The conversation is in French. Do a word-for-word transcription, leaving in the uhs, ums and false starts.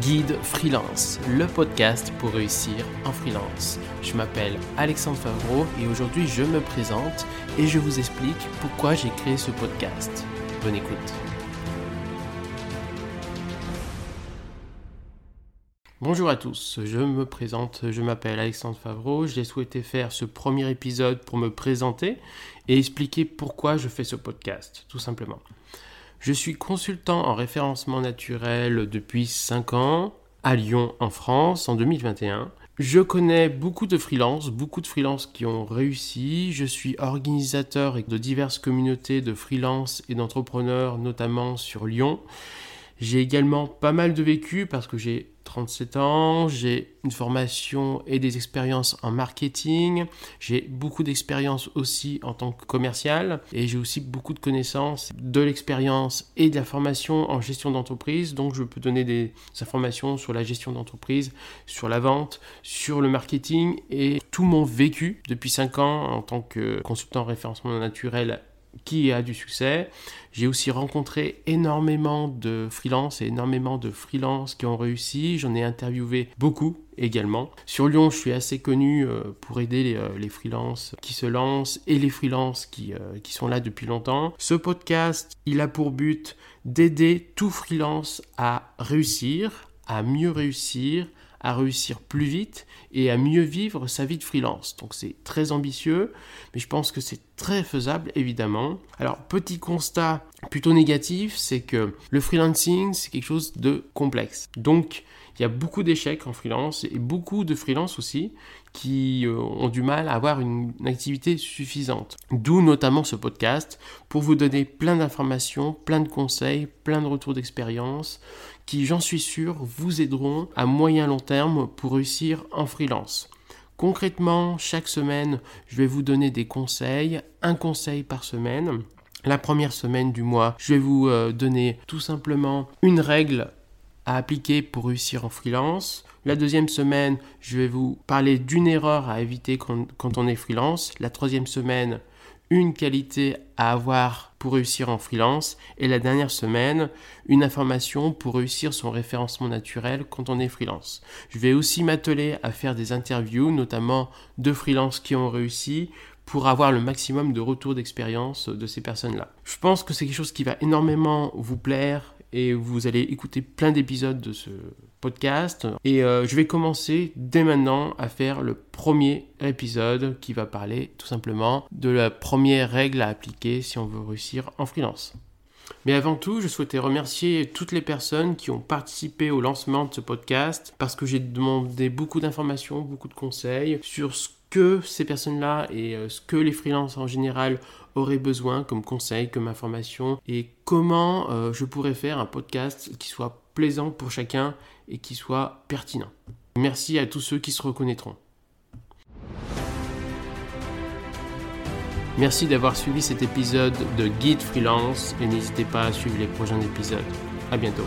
Guide Freelance, le podcast pour réussir en freelance. Je m'appelle Alexandre Favreau et aujourd'hui je me présente et je vous explique pourquoi j'ai créé ce podcast. Bonne écoute. Bonjour à tous, je me présente, je m'appelle Alexandre Favreau. J'ai souhaité faire ce premier épisode pour me présenter et expliquer pourquoi je fais ce podcast, tout simplement. Je suis consultant en référencement naturel depuis cinq ans, à Lyon en France en deux mille vingt et un. Je connais beaucoup de freelances, beaucoup de freelances qui ont réussi. Je suis organisateur de diverses communautés de freelance et d'entrepreneurs, notamment sur Lyon. J'ai également pas mal de vécu parce que j'ai trente-sept ans, j'ai une formation et des expériences en marketing, j'ai beaucoup d'expérience aussi en tant que commercial et j'ai aussi beaucoup de connaissances de l'expérience et de la formation en gestion d'entreprise. Donc je peux donner des informations sur la gestion d'entreprise, sur la vente, sur le marketing et tout mon vécu depuis cinq ans en tant que consultant en référencement naturel qui a du succès. J'ai aussi rencontré énormément de freelance et énormément de freelance qui ont réussi. J'en ai interviewé beaucoup également. Sur Lyon, je suis assez connu pour aider les freelances qui se lancent et les freelances qui, qui sont là depuis longtemps. Ce podcast, il a pour but d'aider tout freelance à réussir, à mieux réussir, à réussir plus vite et à mieux vivre sa vie de freelance. Donc c'est très ambitieux, mais je pense que c'est très faisable évidemment. Alors petit constat plutôt négatif, c'est que le freelancing c'est quelque chose de complexe. Donc il y a beaucoup d'échecs en freelance et beaucoup de freelance aussi qui ont du mal à avoir une activité suffisante. D'où notamment ce podcast pour vous donner plein d'informations, plein de conseils, plein de retours d'expérience qui, j'en suis sûr, vous aideront à moyen long terme pour réussir en freelance. Concrètement, chaque semaine, je vais vous donner des conseils, un conseil par semaine. La première semaine du mois, je vais vous donner tout simplement une règle à appliquer pour réussir en freelance. La deuxième semaine, je vais vous parler d'une erreur à éviter quand, quand on est freelance. La troisième semaine, une qualité à avoir pour réussir en freelance. Et la dernière semaine, une information pour réussir son référencement naturel quand on est freelance. Je vais aussi m'atteler à faire des interviews, notamment de freelance qui ont réussi, pour avoir le maximum de retours d'expérience de ces personnes-là. Je pense que c'est quelque chose qui va énormément vous plaire et vous allez écouter plein d'épisodes de ce podcast. Et euh, je vais commencer dès maintenant à faire le premier épisode qui va parler tout simplement de la première règle à appliquer si on veut réussir en freelance. Mais avant tout, je souhaitais remercier toutes les personnes qui ont participé au lancement de ce podcast parce que j'ai demandé beaucoup d'informations, beaucoup de conseils sur ce que ces personnes-là et ce que les freelances en général auraient besoin comme conseils, comme informations et comment euh, je pourrais faire un podcast qui soit plaisant pour chacun et qui soit pertinent. Merci à tous ceux qui se reconnaîtront. Merci d'avoir suivi cet épisode de Guide Freelance et n'hésitez pas à suivre les prochains épisodes. À bientôt.